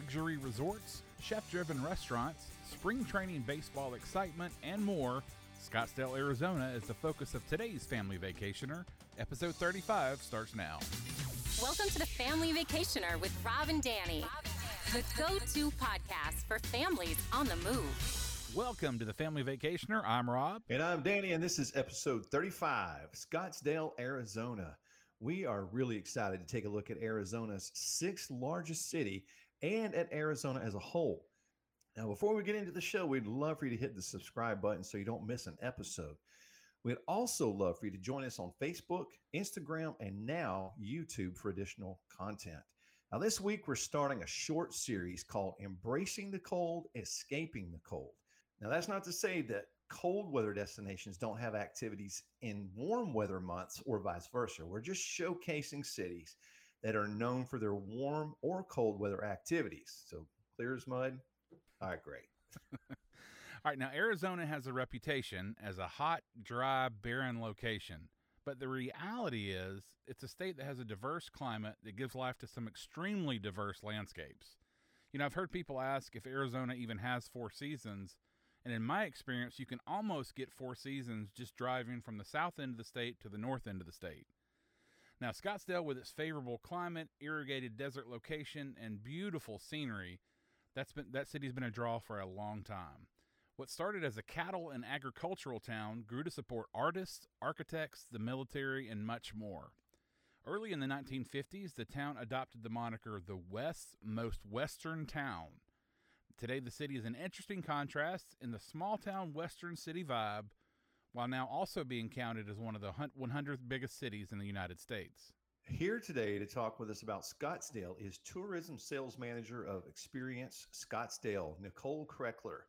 luxury resorts, chef-driven restaurants, spring training baseball excitement, and more, Scottsdale, Arizona is the focus of today's Family Vacationer. Episode 35 starts now. Welcome to the Family Vacationer with Rob and Danny, the go-to podcast for families on the move. Welcome to the Family Vacationer. I'm Rob. And I'm Danny, and this is episode 35, Scottsdale, Arizona. We are really excited to take a look at Arizona's sixth largest city and at Arizona as a whole. Now, before we get into the show, we'd love for you to hit the subscribe button so you don't miss an episode. We'd also love for you to join us on Facebook, Instagram, and now YouTube for additional content. Now, this week, we're starting a short series called Embracing the Cold, Escaping the Cold. Now, that's not to say that cold weather destinations don't have activities in warm weather months or vice versa. We're just showcasing cities that are known for their warm or cold weather activities. So clear as mud. All right, great. All right. Now, Arizona has a reputation as a hot, dry, barren location. But the reality is it's a state that has a diverse climate that gives life to some extremely diverse landscapes. You know, I've heard people ask if Arizona even has four seasons. And in my experience, you can almost get four seasons just driving from the south end of the state to the north end of the state. Now, Scottsdale, with its favorable climate, irrigated desert location, and beautiful scenery, that city's been a draw for a long time. What started as a cattle and agricultural town grew to support artists, architects, the military, and much more. Early in the 1950s, the town adopted the moniker the West's Most Western Town. Today, the city is an interesting contrast in the small-town western city vibe, while now also being counted as one of the 100 biggest cities in the United States. Here today to talk with us about Scottsdale is Tourism Sales Manager of Experience Scottsdale, Nicole Krekeler.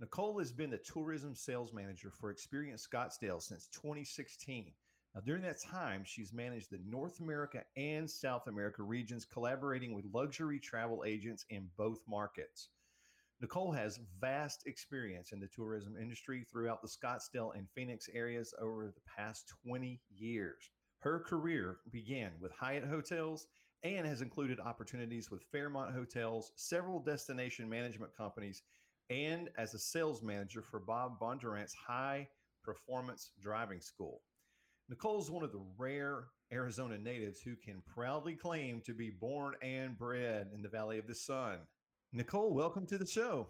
Nicole has been the Tourism Sales Manager for Experience Scottsdale since 2016. Now, during that time, she's managed the North America and South America regions, collaborating with luxury travel agents in both markets. Nicole has vast experience in the tourism industry throughout the Scottsdale and Phoenix areas over the past 20 years. Her career began with Hyatt Hotels and has included opportunities with Fairmont Hotels, several destination management companies, and as a sales manager for Bob Bondurant's High Performance Driving School. Nicole is one of the rare Arizona natives who can proudly claim to be born and bred in the Valley of the Sun. Nicole, welcome to the show.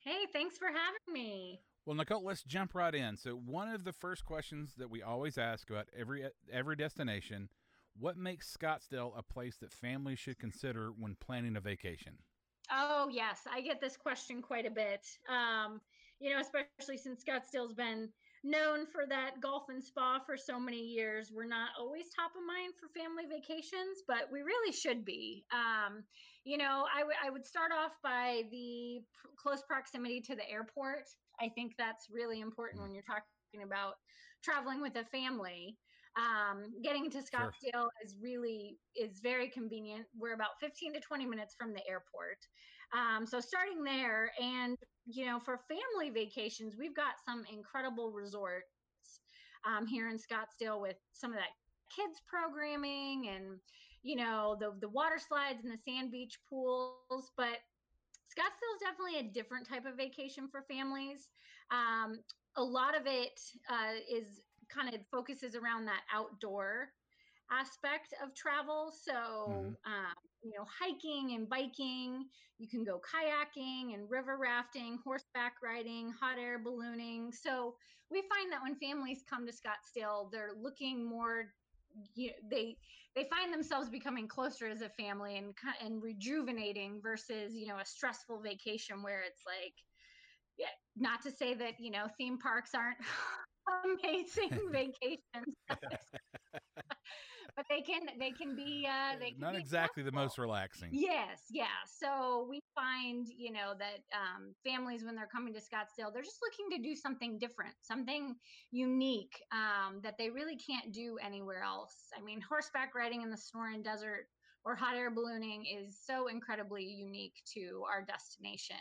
Hey, thanks for having me. Well, Nicole, let's jump right in. So one of the first questions that we always ask about every destination, what makes Scottsdale a place that families should consider when planning a vacation? Oh, yes. I get this question quite a bit, especially since Scottsdale's been known for that golf and spa for so many years. We're not always top of mind for family vacations, but we really should be. I would start off by the close proximity to the airport. I think that's really important when you're talking about traveling with a family. Getting to Scottsdale is very convenient. We're about 15 to 20 minutes from the airport. So starting there, and for family vacations, we've got some incredible resorts here in Scottsdale with some of that kids programming and, the water slides and the sand beach pools, but Scottsdale is definitely a different type of vacation for families. A lot of it is kind of focuses around that outdoor aspect of travel. So, hiking and biking, you can go kayaking and river rafting, horseback riding, hot air ballooning. So we find that when families come to Scottsdale, they're looking more, they find themselves becoming closer as a family and rejuvenating versus, a stressful vacation where it's like, yeah, not to say that, theme parks aren't amazing vacations, but they can be not exactly the most relaxing. Yes, yeah. So we find that families, when they're coming to Scottsdale, they're just looking to do something different, something unique that they really can't do anywhere else. I mean, horseback riding in the Sonoran Desert or hot air ballooning is so incredibly unique to our destination.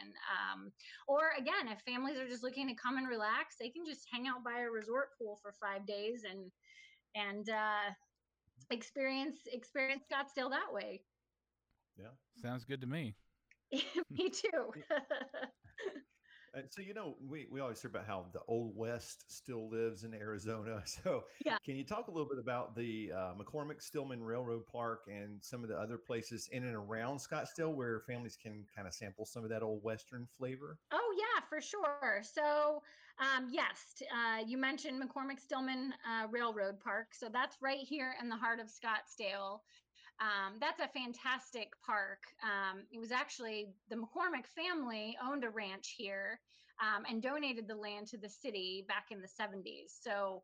Or again, if families are just looking to come and relax, they can just hang out by a resort pool for 5 days and experience Scottsdale that way. Yeah. Sounds good to me. Me too. So, you know, we always hear about how the Old West still lives in Arizona. So yeah. Can you talk a little bit about the McCormick-Stillman Railroad Park and some of the other places in and around Scottsdale where families can kind of sample some of that Old Western flavor? Oh, yeah, for sure. So, yes, you mentioned McCormick-Stillman Railroad Park. So that's right here in the heart of Scottsdale. That's a fantastic park. It was actually the McCormick family owned a ranch here and donated the land to the city back in the 70s. So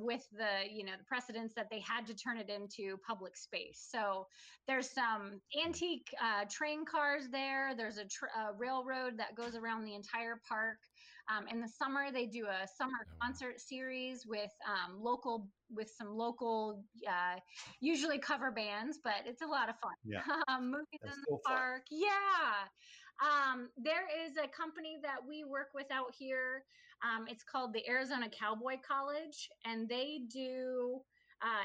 with the, you know, the precedents that they had to turn it into public space. So there's some antique train cars there. There's a railroad that goes around the entire park. In the summer, they do a summer concert series with some local, usually cover bands, but it's a lot of fun. Yeah. Movies that's in the park. Fun. Yeah. There is a company that we work with out here. It's called the Arizona Cowboy College, and they do,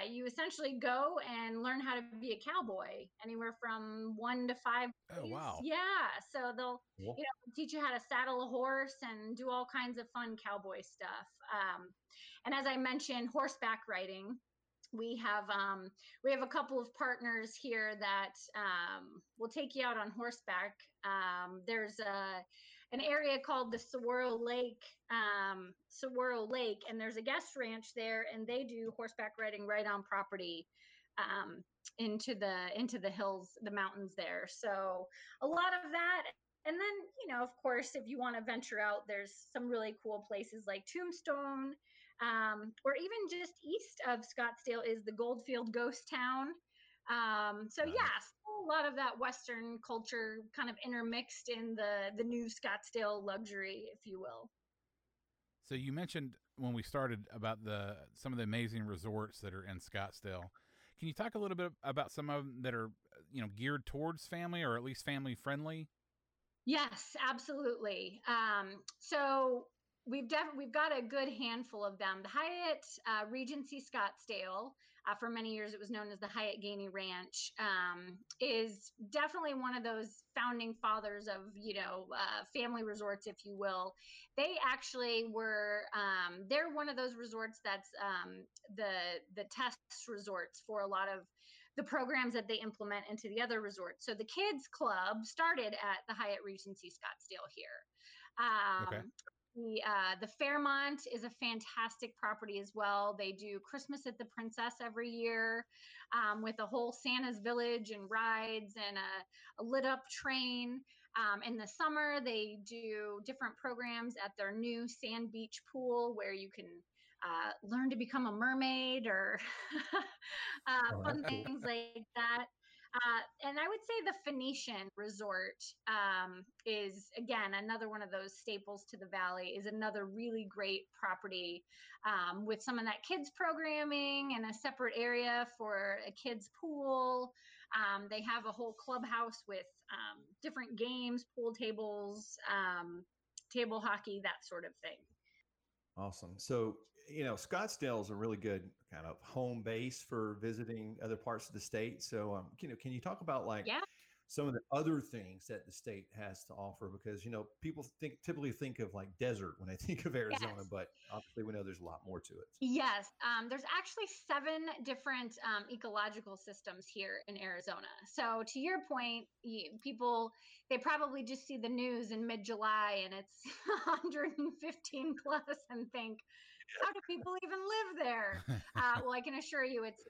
you essentially go and learn how to be a cowboy anywhere from 1 to 5 days. Oh, wow. Yeah. So they'll teach you how to saddle a horse and do all kinds of fun cowboy stuff. And as I mentioned, horseback riding. We have a couple of partners here that will take you out on horseback. There's an area called the Saguaro Lake, and there's a guest ranch there, and they do horseback riding right on property into the hills, the mountains there. So a lot of that. And then, you know, of course, if you want to venture out, there's some really cool places like Tombstone, or even just east of Scottsdale is the Goldfield Ghost Town. A lot of that Western culture kind of intermixed in the new Scottsdale luxury, if you will. So you mentioned when we started about some of the amazing resorts that are in Scottsdale. Can you talk a little bit about some of them that are, you know, geared towards family or at least family friendly? Yes, absolutely. So we've got a good handful of them. The Hyatt Regency Scottsdale, for many years it was known as the Hyatt Gainey Ranch, is definitely one of those founding fathers of, you know, family resorts, if you will. They actually were they're one of those resorts that's the test resorts for a lot of the programs that they implement into the other resorts. So the kids club started at the Hyatt Regency Scottsdale here. Okay. The Fairmont is a fantastic property as well. They do Christmas at the Princess every year with a whole Santa's village and rides and a lit up train. In the summer, they do different programs at their new Sand Beach pool where you can learn to become a mermaid or fun things like that. And I would say the Phoenician Resort is, again, another one of those staples to the Valley, is another really great property with some of that kids programming and a separate area for a kids pool. They have a whole clubhouse with different games, pool tables, table hockey, that sort of thing. Awesome. So, you know, Scottsdale is a really good kind of home base for visiting other parts of the state. So, can you talk about some of the other things that the state has to offer? Because, you know, people typically think of like desert when they think of Arizona, yes. But obviously we know there's a lot more to it. Yes. There's actually 7 different ecological systems here in Arizona. So to your point, people, they probably just see the news in mid-July and it's 115 plus and think, how do people even live there? Well, I can assure you it's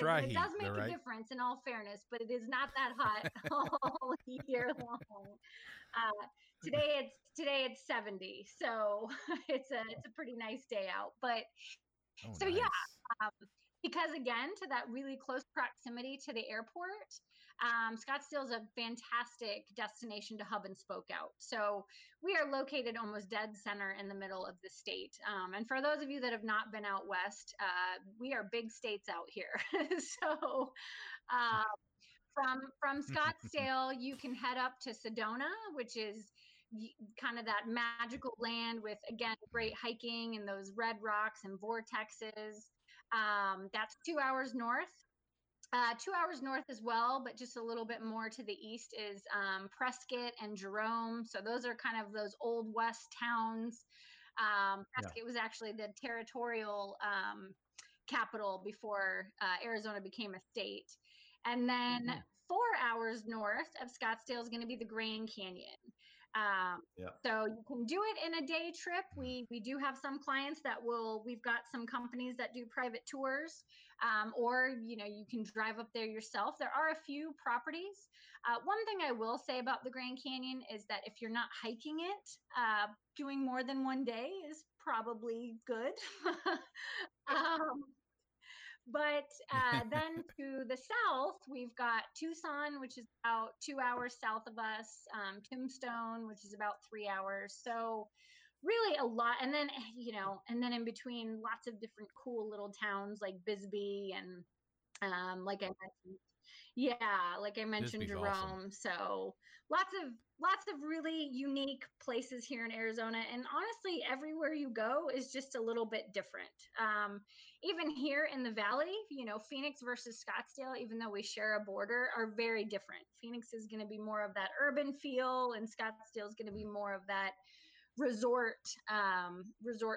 dry heat, it does make a difference in all fairness, but it is not that hot all year long. Today it's 70. So it's a pretty nice day out, but because again, to that really close proximity to the airport, Scottsdale is a fantastic destination to hub and spoke out. So we are located almost dead center in the middle of the state. And for those of you that have not been out west, we are big states out here. So from Scottsdale, you can head up to Sedona, which is kind of that magical land with, again, great hiking and those red rocks and vortexes. That's 2 hours north. 2 hours north as well, but just a little bit more to the east is Prescott and Jerome. So those are kind of those old West towns. Prescott was actually the territorial capital before Arizona became a state. And then 4 hours north of Scottsdale is going to be the Grand Canyon. So you can do it in a day trip. We do have some clients that will, we've got some companies that do private tours, or, you know, you can drive up there yourself. There are a few properties. One thing I will say about the Grand Canyon is that if you're not hiking it, doing more than one day is probably good. But then to the south, we've got Tucson, which is about 2 hours south of us, Tombstone, which is about 3 hours. So really a lot. And then, you know, and then in between lots of different cool little towns like Bisbee and like I mentioned. Yeah, like I mentioned, Jerome. Awesome. So lots of really unique places here in Arizona. And honestly, everywhere you go is just a little bit different. Even here in the valley, you know, Phoenix versus Scottsdale, even though we share a border, are very different. Phoenix is going to be more of that urban feel, and Scottsdale is going to be more of that resort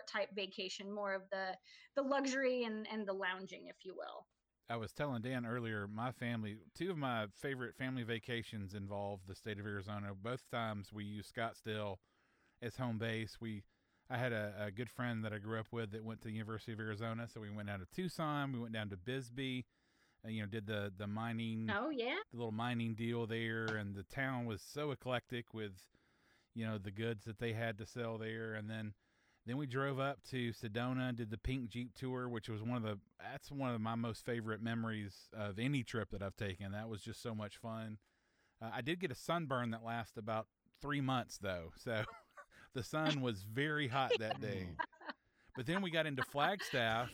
type vacation, more of the luxury and the lounging, if you will. I was telling Dan earlier, my family, two of my favorite family vacations involved the state of Arizona. Both times we used Scottsdale as home base. I had a good friend that I grew up with that went to the University of Arizona. So we went down to Tucson, we went down to Bisbee, and, you know, did the mining, the little mining deal there. And the town was so eclectic with, you know, the goods that they had to sell there. And then we drove up to Sedona, did the Pink Jeep tour, which was one of my most favorite memories of any trip that I've taken. That was just so much fun. I did get a sunburn that lasted about 3 months though. So the sun was very hot that day. But then we got into Flagstaff.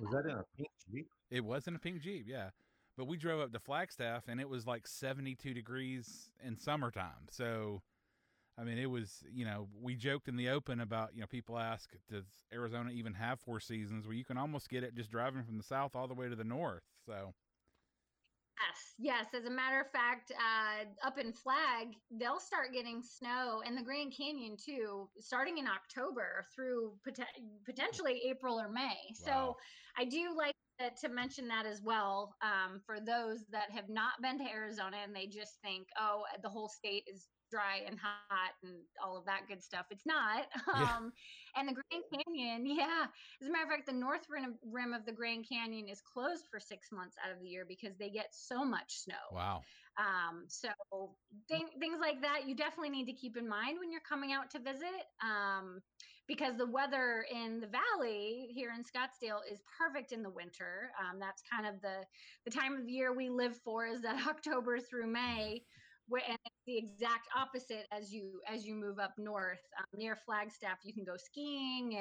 Was that in a Pink Jeep? It was in a Pink Jeep, yeah. But we drove up to Flagstaff and it was like 72 degrees in summertime. So I mean, it was, you know, we joked in the open about, you know, people ask, does Arizona even have four seasons? Well, you can almost get it just driving from the south all the way to the north. So. Yes. As a matter of fact, up in Flag, they'll start getting snow, and the Grand Canyon too, starting in October through potentially April or May. Wow. So I do like to mention that as well, for those that have not been to Arizona and they just think, oh, the whole state is dry and hot and all of that good stuff. It's not. And the Grand Canyon, as a matter of fact, the north rim of the Grand Canyon is closed for 6 months out of the year because they get so much snow. Wow. So things like that, you definitely need to keep in mind when you're coming out to visit, because the weather in the valley here in Scottsdale is perfect in the winter. That's kind of the time of year we live for, is that October through May. And it's the exact opposite as you move up north. Near Flagstaff, you can go skiing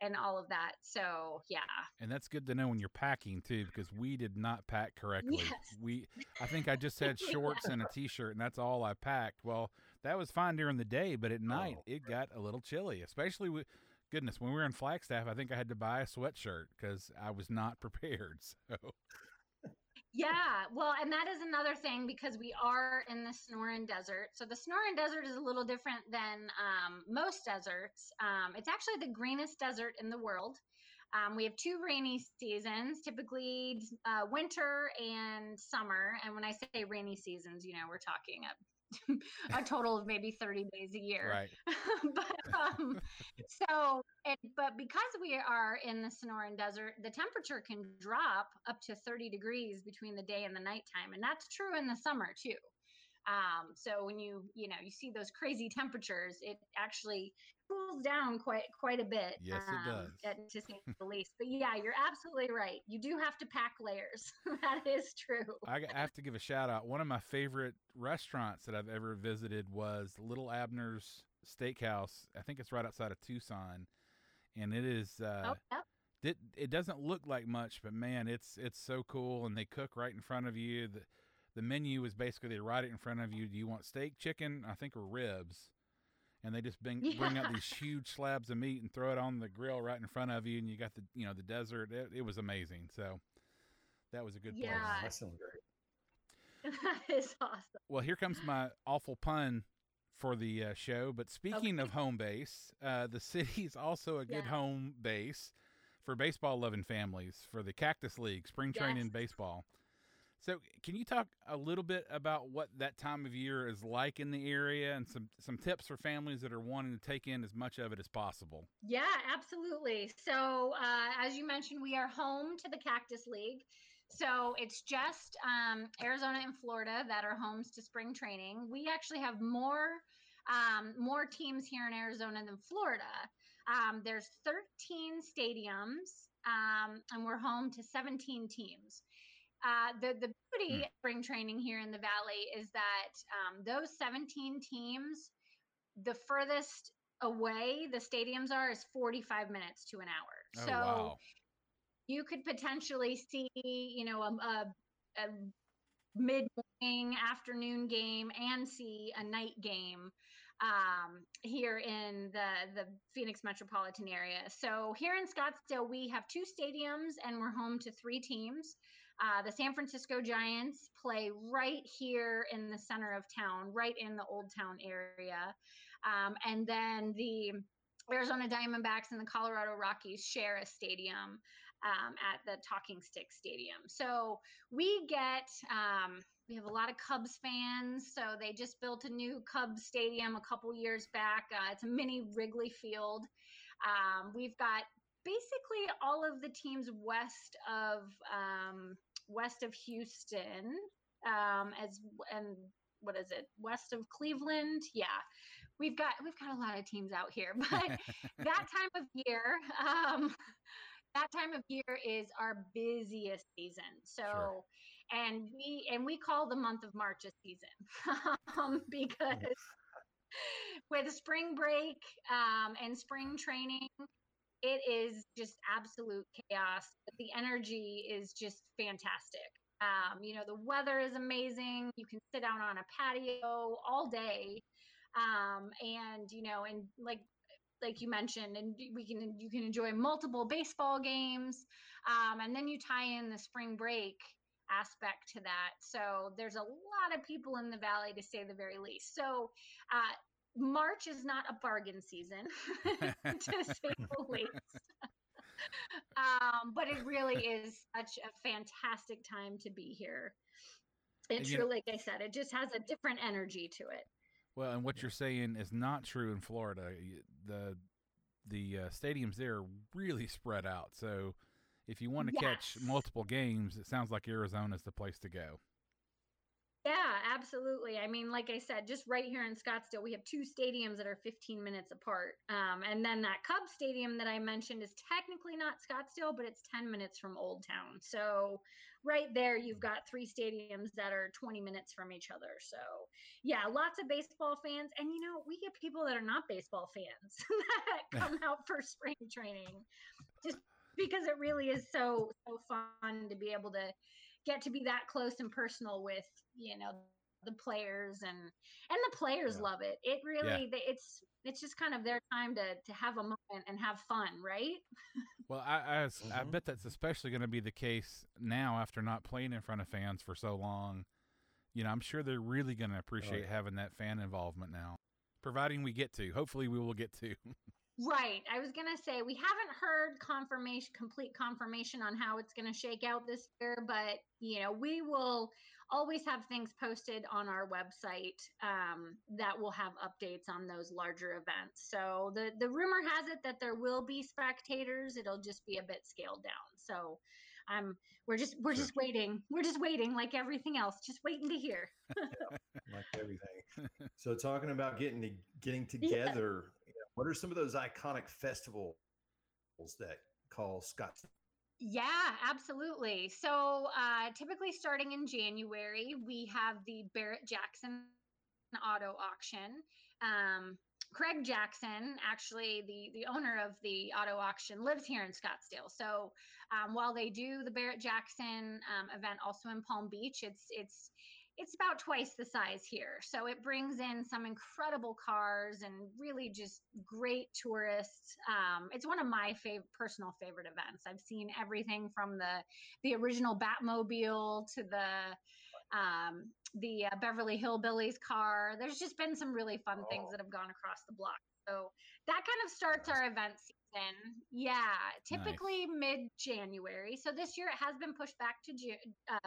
and all of that. So, yeah. And that's good to know when you're packing, too, because we did not pack correctly. Yes. I think I just had shorts and a T-shirt, and that's all I packed. Well, that was fine during the day, but at night it got a little chilly, especially with, goodness, when we were in Flagstaff, I think I had to buy a sweatshirt because I was not prepared, so... Yeah, well, and that is another thing, because we are in the Sonoran Desert. So the Sonoran Desert is a little different than most deserts. It's actually the greenest desert in the world. We have two rainy seasons, typically winter and summer. And when I say rainy seasons, you know, we're talking a total of maybe 30 days a year. Right. But because we are in the Sonoran Desert, the temperature can drop up to 30 degrees between the day and the nighttime. And that's true in the summer too. So when you see those crazy temperatures, it actually cools down quite a bit. Yes, it does. To say the least. But yeah, you're absolutely right. You do have to pack layers. That is true. I have to give a shout out. One of my favorite restaurants that I've ever visited was Little Abner's Steakhouse. I think it's right outside of Tucson, and it is. It doesn't look like much, but man, it's so cool, and they cook right in front of you. The menu is basically they write it in front of you. Do you want steak, chicken, I think, or ribs? And they just bring out these huge slabs of meat and throw it on the grill right in front of you. And you got the desert. It was amazing. So That was a good place. That sounds great. That is awesome. Well, here comes my awful pun for the show. But speaking of home base, the city is also a good home base for baseball-loving families for the Cactus League, spring training baseball. So can you talk a little bit about what that time of year is like in the area and some tips for families that are wanting to take in as much of it as possible? Yeah, absolutely. So as you mentioned, we are home to the Cactus League. So it's just Arizona and Florida that are homes to spring training. We actually have more teams here in Arizona than Florida. There's 13 stadiums and we're home to 17 teams. The beauty of spring training here in the Valley is that those 17 teams, the furthest away the stadiums are is 45 minutes to an hour. Oh, so you could potentially see, you know, a mid-morning afternoon game and see a night game here in the Phoenix metropolitan area. So here in Scottsdale, we have two stadiums and we're home to three teams. The San Francisco Giants play right here in the center of town, right in the Old Town area. And then the Arizona Diamondbacks and the Colorado Rockies share a stadium at the Talking Stick Stadium. So we get, we have a lot of Cubs fans. So they just built a new Cubs stadium a couple years back. It's a mini Wrigley Field. We've got basically all of the teams west of Houston west of Cleveland. Yeah, we've got a lot of teams out here, but that time of year is our busiest season. So, sure. and we call the month of March a season because with spring break and spring training, it is just absolute chaos. But the energy is just fantastic. You know, the weather is amazing. You can sit down on a patio all day. And, you know, and like you mentioned, and you can enjoy multiple baseball games. And then you tie in the spring break aspect to that. So there's a lot of people in the Valley, to say the very least. So, March is not a bargain season, to say the least. But it really is such a fantastic time to be here. It truly, like I said, it just has a different energy to it. Well, and what you're saying is not true in Florida. The stadiums there are really spread out. So if you want to catch multiple games, it sounds like Arizona is the place to go. Yeah, absolutely. I mean, like I said, just right here in Scottsdale, we have two stadiums that are 15 minutes apart. And then that Cubs stadium that I mentioned is technically not Scottsdale, but it's 10 minutes from Old Town. So right there, you've got three stadiums that are 20 minutes from each other. So yeah, lots of baseball fans. And, you know, we get people that are not baseball fans that come out for spring training just because it really is so fun to be able to get to be that close and personal with, you know, the players and the players love it. It really, it's just kind of their time to have a moment and have fun. Right. Well, I bet that's especially going to be the case now after not playing in front of fans for so long. You know, I'm sure they're really going to appreciate having that fan involvement now, providing we get to, hopefully we will get to. Right. I was going to say, we haven't heard complete confirmation on how it's going to shake out this year, but, you know, we will always have things posted on our website that will have updates on those larger events. So the rumor has it that there will be spectators. It'll just be a bit scaled down. So we're just waiting. We're just waiting like everything else, just waiting to hear. Like everything. So talking about getting together, what are some of those iconic festivals that call Scottsdale? Yeah, absolutely. So typically starting in January, we have the Barrett Jackson auto auction. Craig Jackson, actually the owner of the auto auction, lives here in Scottsdale. So while they do the Barrett Jackson event also in Palm Beach, it's it's about twice the size here. So it brings in some incredible cars and really just great tourists. It's one of my personal favorite events. I've seen everything from the original Batmobile to the Beverly Hillbillies car. There's just been some really fun things that have gone across the block. So that kind of starts our event season. Yeah, typically mid-January. So this year it has been pushed back to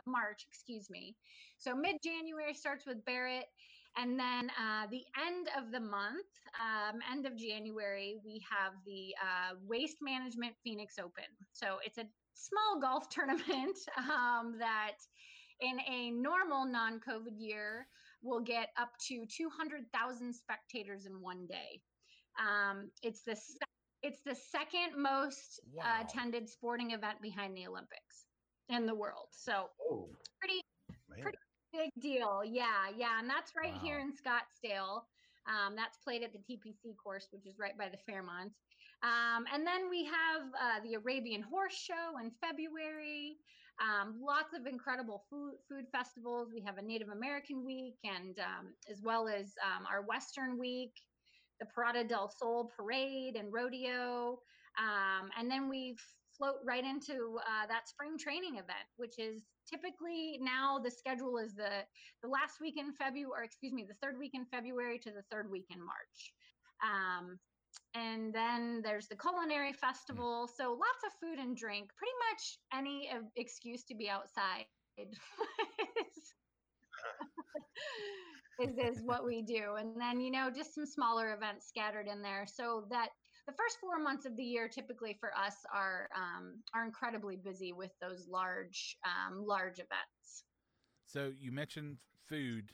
March, excuse me. So mid-January starts with Barrett. And then the end of the month, end of January, we have the Waste Management Phoenix Open. So it's a small golf tournament that in a normal non-COVID year will get up to 200,000 spectators in one day. It's the second most attended sporting event behind the Olympics in the world. So pretty big deal. Yeah. And that's right here in Scottsdale. That's played at the TPC course, which is right by the Fairmont. And then we have the Arabian Horse Show in February. Lots of incredible food festivals. We have a Native American week and as well as our Western week. The Parada del Sol Parade and Rodeo. And then we float right into that spring training event, which is typically now the schedule is the last week in February, or excuse me, the third week in February to the third week in March. And then there's the culinary festival. So lots of food and drink, pretty much any excuse to be outside. is what we do. And then, you know, just some smaller events scattered in there so that the first 4 months of the year typically for us are incredibly busy with those large events. So you mentioned food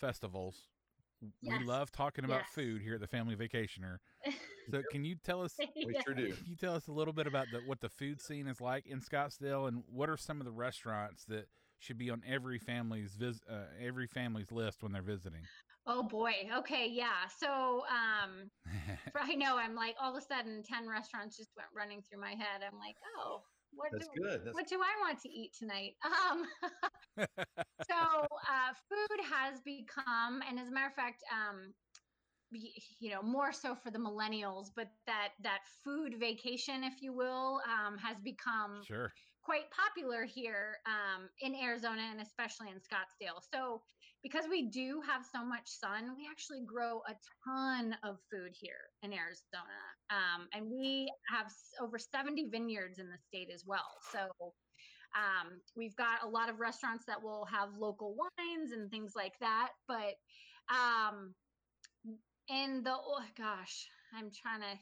festivals. Yes. We love talking about food here at the Family Vacationer. So can you tell us Can you tell us a little bit about what the food scene is like in Scottsdale, and what are some of the restaurants that should be on every family's list when they're visiting? Oh boy. Okay. Yeah. So, I know I'm like all of a sudden 10 restaurants just went running through my head. I'm like, oh, what do I want to eat tonight? So food has become, and as a matter of fact, you know, more so for the millennials, but that food vacation, if you will, has become quite popular here in Arizona and especially in Scottsdale. So because we do have so much sun, we actually grow a ton of food here in Arizona. And we have over 70 vineyards in the state as well. So we've got a lot of restaurants that will have local wines and things like that. But,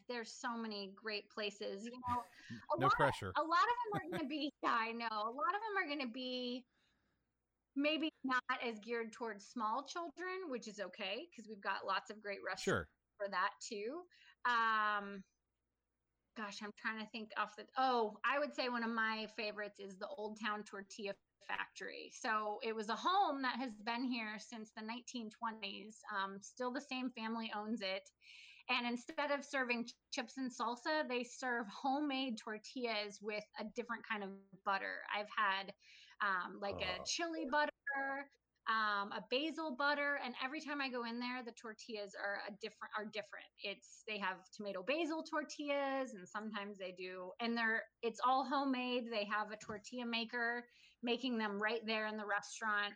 there's so many great places, you know, a lot of them are going to be, a lot of them are going to be maybe not as geared towards small children, which is okay. 'Cause we've got lots of great restaurants for that too. I'm trying to think I would say one of my favorites is the Old Town Tortilla Factory. So it was a home that has been here since the 1920s. Still the same family owns it. And instead of serving chips and salsa, they serve homemade tortillas with a different kind of butter. I've had a chili butter, a basil butter, and every time I go in there, the tortillas are different. They have tomato basil tortillas, and sometimes they do, and it's all homemade. They have a tortilla maker making them right there in the restaurant.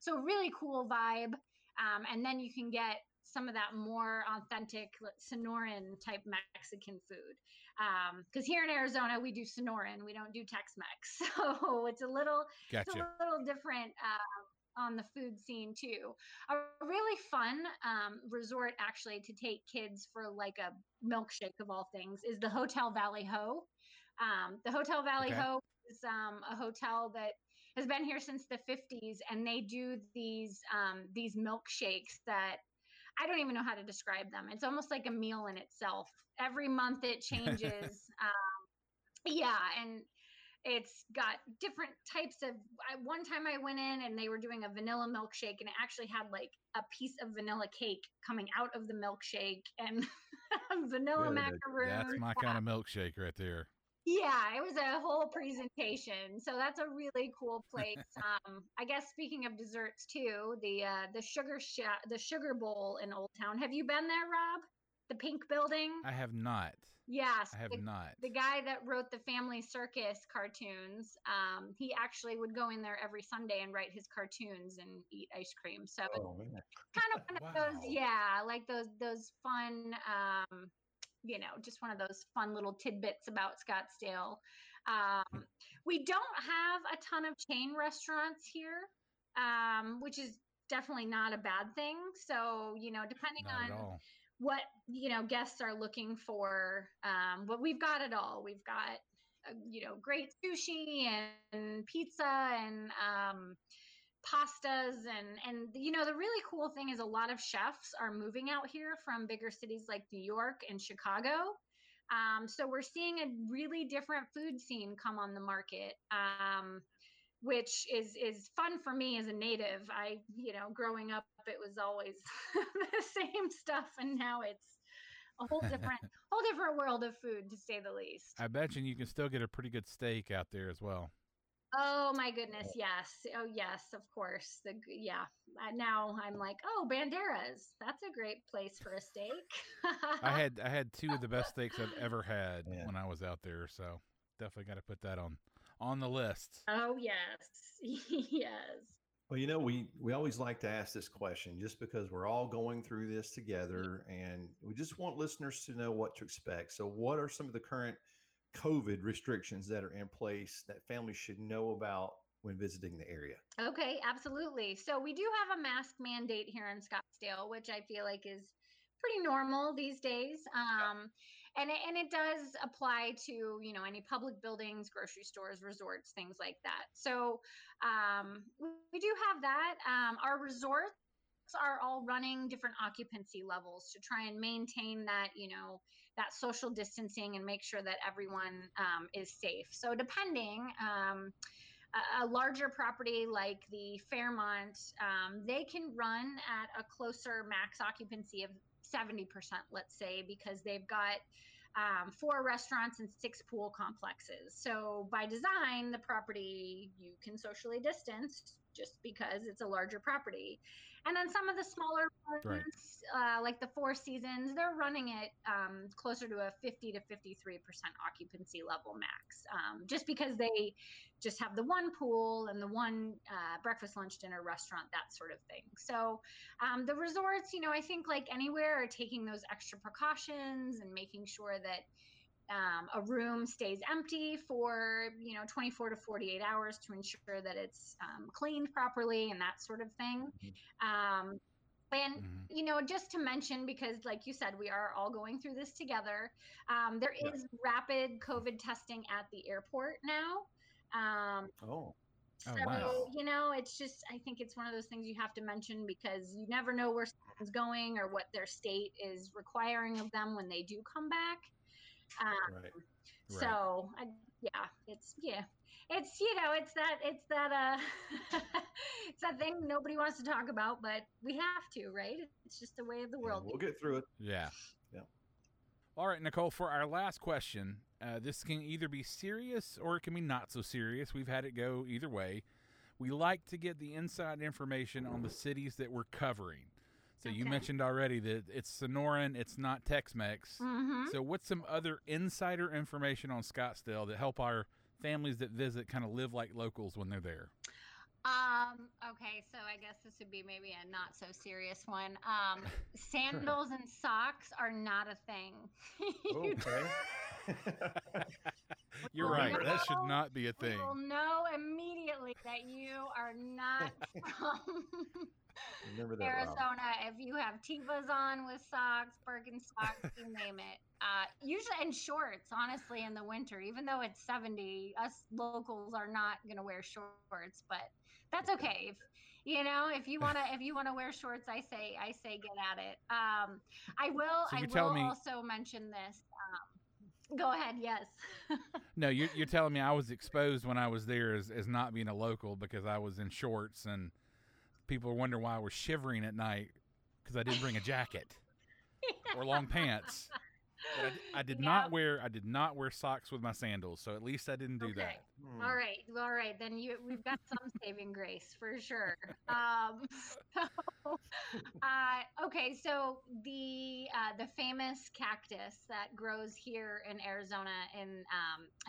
So really cool vibe. And then you can get some of that more authentic Sonoran type Mexican food. 'Cause here in Arizona, we do Sonoran, we don't do Tex-Mex. So it's a little different, on the food scene too. A really fun resort actually to take kids for like a milkshake of all things is the Hotel Valley Ho. The Hotel Valley Ho is a hotel that has been here since the 50s, and they do these milkshakes that I don't even know how to describe them. It's almost like a meal in itself. Every month it changes. And it's got different types of, one time I went in and they were doing a vanilla milkshake, and it actually had like a piece of vanilla cake coming out of the milkshake and vanilla macaroon. That's my kind of milkshake right there. Yeah, it was a whole presentation. So that's a really cool place. I guess speaking of desserts too, the Sugar Bowl in Old Town. Have you been there, Rob? The pink building? I have not. Yes. I have not. The guy that wrote the Family Circus cartoons, he actually would go in there every Sunday and write his cartoons and eat ice cream. So kind of one of those, like those fun, just one of those fun little tidbits about Scottsdale. We don't have a ton of chain restaurants here, which is definitely not a bad thing. So, depending on what guests are looking for, but we've got it all. We've got great sushi and pizza and pastas and the really cool thing is a lot of chefs are moving out here from bigger cities like New York and Chicago. So we're seeing a really different food scene come on the market. Which is fun for me as a native. I, growing up, it was always the same stuff, and now it's a whole different world of food, to say the least. I bet you can still get a pretty good steak out there as well. Oh my goodness, yes. Oh yes, of course. Now I'm like, Banderas. That's a great place for a steak. I had two of the best steaks I've ever had when I was out there, so definitely got to put that on the list. Oh, yes. Yes. Well, we always like to ask this question just because we're all going through this together, and we just want listeners to know what to expect. So what are some of the current COVID restrictions that are in place that families should know about when visiting the area? Okay, absolutely. So we do have a mask mandate here in Scottsdale, which I feel like is pretty normal these days. And it does apply to, any public buildings, grocery stores, resorts, things like that. So we do have that. Our resorts are all running different occupancy levels to try and maintain that, that social distancing and make sure that everyone is safe. So depending, a larger property like the Fairmont, they can run at a closer max occupancy of 70%, let's say, because they've got 4 restaurants and 6 pool complexes. So by design, the property, you can socially distance just because it's a larger property. And then some of the smaller ones, like the Four Seasons, they're running it closer to a 50 to 53% occupancy level max, just because they just have the one pool and the one breakfast, lunch, dinner restaurant, that sort of thing. So the resorts, I think like anywhere, are taking those extra precautions and making sure that a room stays empty for 24 to 48 hours to ensure that it's cleaned properly and that sort of thing. Just to mention, because like you said, we are all going through this together, there is rapid COVID testing at the airport now. It's just, I think it's one of those things you have to mention because you never know where someone's going or what their state is requiring of them when they do come back. So it's that thing nobody wants to talk about, but we have to, right? It's just the way of the world. We'll get through it. Yeah. All right, Nicole, for our last question, this can either be serious or it can be not so serious. We've had it go either way. We like to get the inside information on the cities that we're covering. So you mentioned already that it's Sonoran, it's not Tex-Mex. So what's some other insider information on Scottsdale that help our families that visit kind of live like locals when they're there? Okay, so I guess this would be maybe a not so serious one. Sandals and socks are not a thing. You're right. That should not be a thing. You will know immediately that you are not from Arizona. If you have Tevas on with socks, Birkenstocks, you name it. Usually in shorts, honestly, in the winter, even though it's 70, us locals are not going to wear shorts, but that's okay. If you want to wear shorts, I say get at it. I will also mention this. Go ahead. Yes. No, you're telling me I was exposed when I was there as not being a local because I was in shorts and people wonder why I was shivering at night because I didn't bring a jacket or long pants. I did not wear socks with my sandals, so at least I didn't do that. All right. Then we've got some saving grace for sure. So the famous cactus that grows here in Arizona, and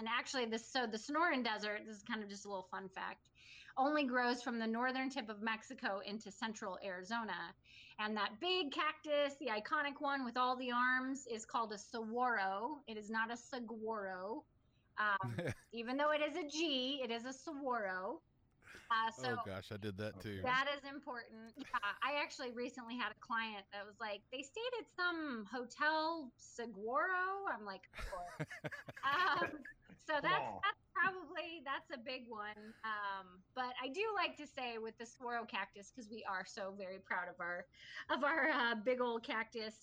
actually the Sonoran Desert, this is kind of just a little fun fact, only grows from the northern tip of Mexico into central Arizona, and that big cactus, the iconic one with all the arms, is called a saguaro. It is not a saguaro, even though it is a G. It is a saguaro. Oh gosh, I did that too. That is important. I actually recently had a client that was like, they stayed at some hotel Saguaro. I'm like, of course. That's probably, that's a big one. But I do like to say with the saguaro cactus, because we are so very proud of our big old cactus.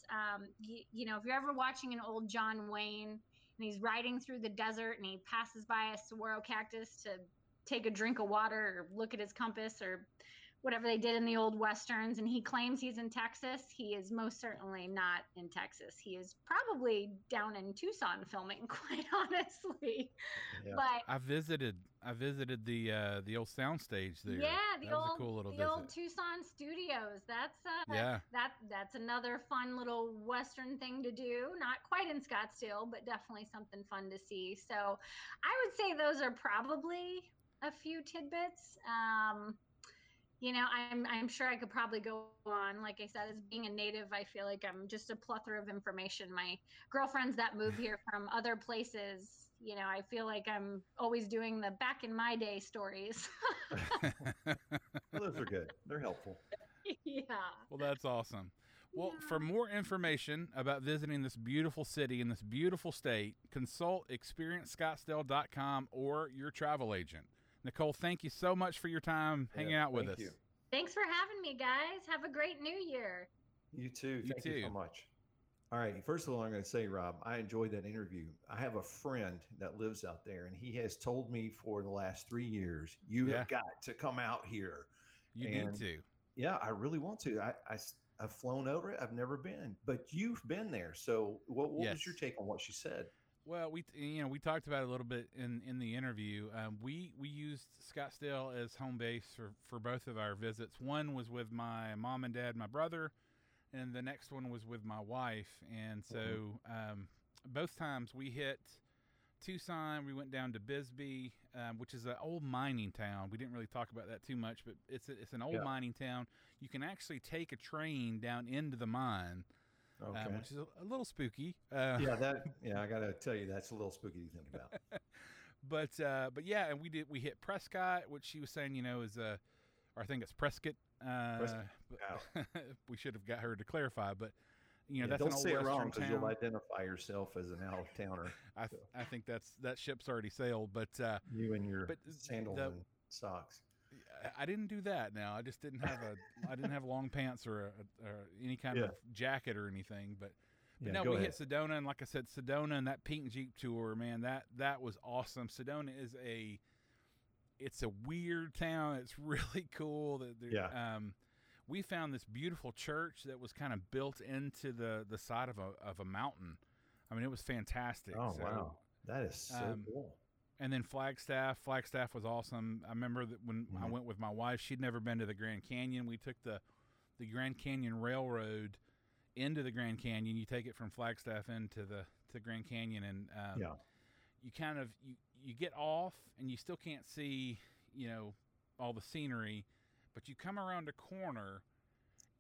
You know, if you're ever watching an old John Wayne and he's riding through the desert and he passes by a saguaro cactus to take a drink of water or look at his compass or whatever they did in the old Westerns, and he claims he's in Texas, he is most certainly not in Texas. He is probably down in Tucson filming, quite honestly. Yeah. But I visited the old soundstage there. Yeah, that was a cool little Tucson studios. That's another fun little Western thing to do. Not quite in Scottsdale, but definitely something fun to see. So I would say those are probably a few tidbits. You know, I'm sure I could probably go on. Like I said, as being a native, I feel like I'm just a plethora of information. My girlfriends that move here from other places, you know, I feel like I'm always doing the back in my day stories. Well, those are good. They're helpful. Yeah. Well, that's awesome. Well, for more information about visiting this beautiful city and this beautiful state, consult experiencescottsdale.com or your travel agent. Nicole, thank you so much for your time hanging out with us. You. Thanks for having me, guys. Have a great new year. You too. Thank you so much. All right. First of all, I'm going to say, Rob, I enjoyed that interview. I have a friend that lives out there, and he has told me for the last 3 years, you have got to come out here. You need to. Yeah, I really want to. I've flown over it. I've never been, but you've been there. So what was your take on what she said? Well, we talked about it a little bit in the interview. We used Scottsdale as home base for both of our visits. One was with my mom and dad, my brother, and the next one was with my wife. And so both times we hit Tucson, we went down to Bisbee, which is an old mining town. We didn't really talk about that too much, but it's an old mining town. You can actually take a train down into the mine. Okay. Which is a little spooky. I gotta tell you, that's a little spooky to think about. And we hit Prescott, which she was saying, you know, is or I think it's Prescott. We should have got her to clarify, but you know, that's don't an old say it wrong because you'll identify yourself as an out of towner. I think that ship's already sailed, but you and your sandals and socks. I didn't do that. Now I just didn't have long pants or any kind of jacket or anything. But we hit Sedona, and like I said, Sedona and that Pink Jeep tour, man, that was awesome. Sedona is it's a weird town. It's really cool. We found this beautiful church that was kind of built into the side of a mountain. I mean, it was fantastic. Oh so, wow, that is so cool. And then Flagstaff was awesome. I remember that when I went with my wife, she'd never been to the Grand Canyon. We took the Grand Canyon Railroad into the Grand Canyon. You take it from Flagstaff into the Grand Canyon, and you kind of you get off, and you still can't see, you know, all the scenery, but you come around a corner,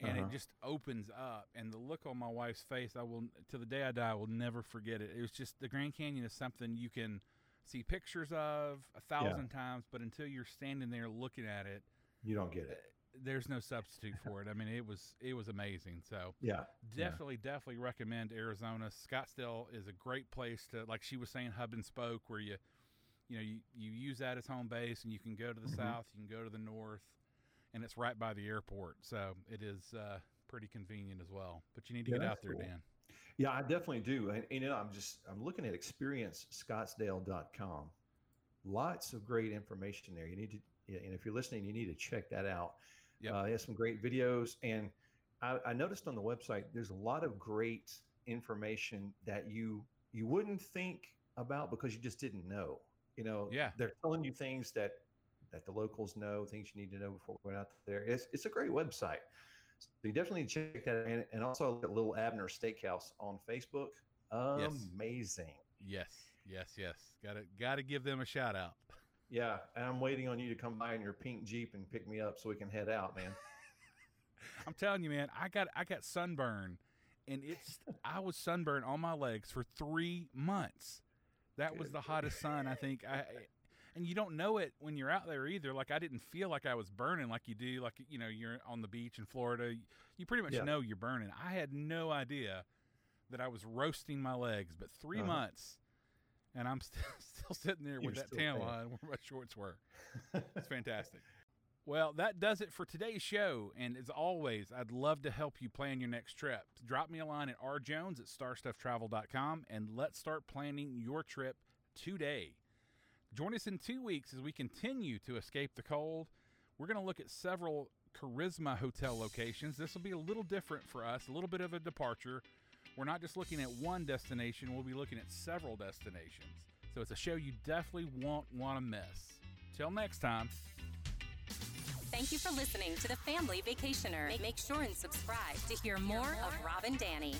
and it just opens up. And the look on my wife's face, to the day I die, I will never forget it. It was just, the Grand Canyon is something you can see pictures of 1,000 times, but until you're standing there looking at it, you don't get it. There's no substitute for it. I mean, it was amazing. So definitely recommend Arizona. Scottsdale is a great place to, like she was saying, hub and spoke, where you use that as home base, and you can go to the south, you can go to the north, and it's right by the airport. So it is pretty convenient as well, but you need to get out there, cool. Dan. Yeah, I definitely do. And you know, I'm looking at experiencescottsdale.com. Lots of great information there. You need to, and if you're listening, you need to check that out. Yeah, it has some great videos. And I noticed on the website, there's a lot of great information that you wouldn't think about because you just didn't know. You know, yeah, they're telling you things that the locals know, things you need to know before going out there. It's a great website. So you definitely check that out. And also at Little Abner's Steakhouse on Facebook. Amazing. Yes. Got to give them a shout out. Yeah, and I'm waiting on you to come by in your pink Jeep and pick me up so we can head out, man. I'm telling you, man, I got sunburn, and I was sunburned on my legs for 3 months. That was the hottest sun I think and you don't know it when you're out there either. Like, I didn't feel like I was burning like you do. Like, you know, you're on the beach in Florida. You pretty much know you're burning. I had no idea that I was roasting my legs, but 3 months, and I'm still sitting there with that tan line where my shorts were. It's fantastic. Well, that does it for today's show. And as always, I'd love to help you plan your next trip. Drop me a line at rjones@starstufftravel.com, and let's start planning your trip today. Join us in 2 weeks as we continue to escape the cold. We're going to look at several Charisma Hotel locations. This will be a little different for us, a little bit of a departure. We're not just looking at one destination. We'll be looking at several destinations. So it's a show you definitely won't want to miss. Till next time. Thank you for listening to The Family Vacationer. Make sure and subscribe to hear more of Rob and Danny.